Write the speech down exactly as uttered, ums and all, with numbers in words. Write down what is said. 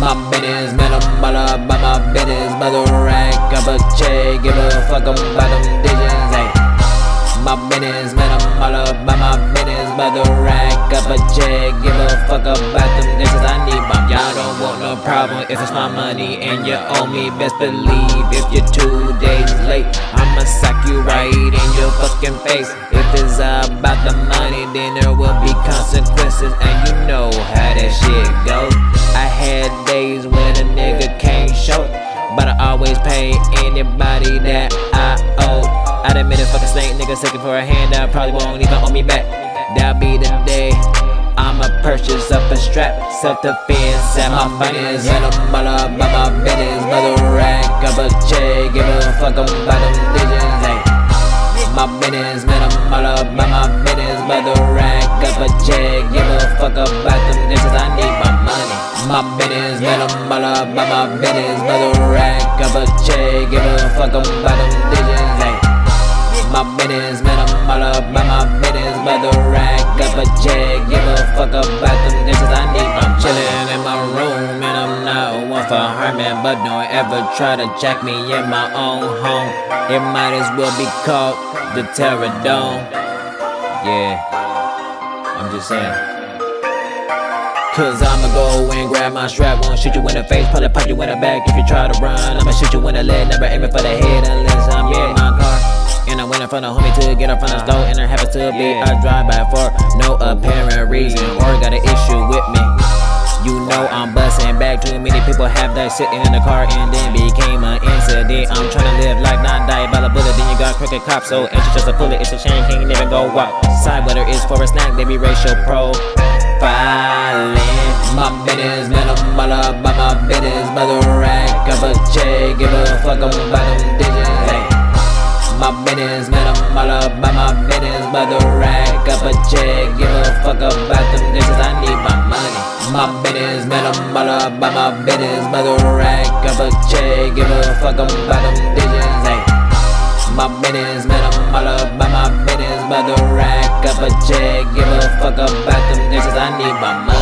my business, man, I'm all about my business. Mother rank up a check, give a fuck about them digits, ayy. My business, man, I'm all about my business. Mother rank up a check, give a fuck about them digits. I need my, y'all don't want no problem if it's my money and you owe me. Best believe if you're two days late, I'ma sock you right in your fucking face. If it's about the money, then there will be consequences, and you know how that shit goes. I had days when a nigga can't show, but I always pay anybody that I owe. I done been a fucking snake nigga seeking for a hand that probably won't even owe me back. That'll be the day I'ma purchase up a strap, self-defense and my finance, and I'm all about my business. Mother rack up a check, give a fuck about them digits, ayy. My business, man, I'm all about my business. Mother rack up a check, give a fuck about them digits. I need my money. My business, man, I'm all about my business. Mother rack up a check, give a fuck about them digits, ayy. My business, man, I'm all about my business. Mother rack up a check, give a fuck about them niggas. I need my chillin' in my room, and I'm not one for harming, but don't ever try to jack me in my own home. It might as well be called the Terror Dome. Yeah, I'm just saying. Cause I'ma go and grab my strap, won't shoot you in the face, probably pop you in the back. If you try to run, I'ma shoot you in the leg, never aiming for the head unless I'm in my car. And I went in front of homie to get up on the store, and there happens to be a drive-by for no apparent reason, or got an issue with me. You know I'm busting back. Too many people have died sitting in the car, and then became an incident. I'm trying to live life, not die by the bullet. Then you got crooked cops, so anxious just to pull it. It's a chain, can't even go outside. Whether it's for a snack, they be racial profiling. My business, man, I'm all about my business. Mother rack up a check, give a fuck about them digits, ayy. My business, man, I'm all about my business. Mother rack up a check, give a fuck about them niggas. I need my money. My business, man, I'm all about my business. Mother rack up a check, give a fuck about them niggas. Ayy. My business, man, I'm all about my business. Mother rack up a check, give a fuck about them niggas. I need my money.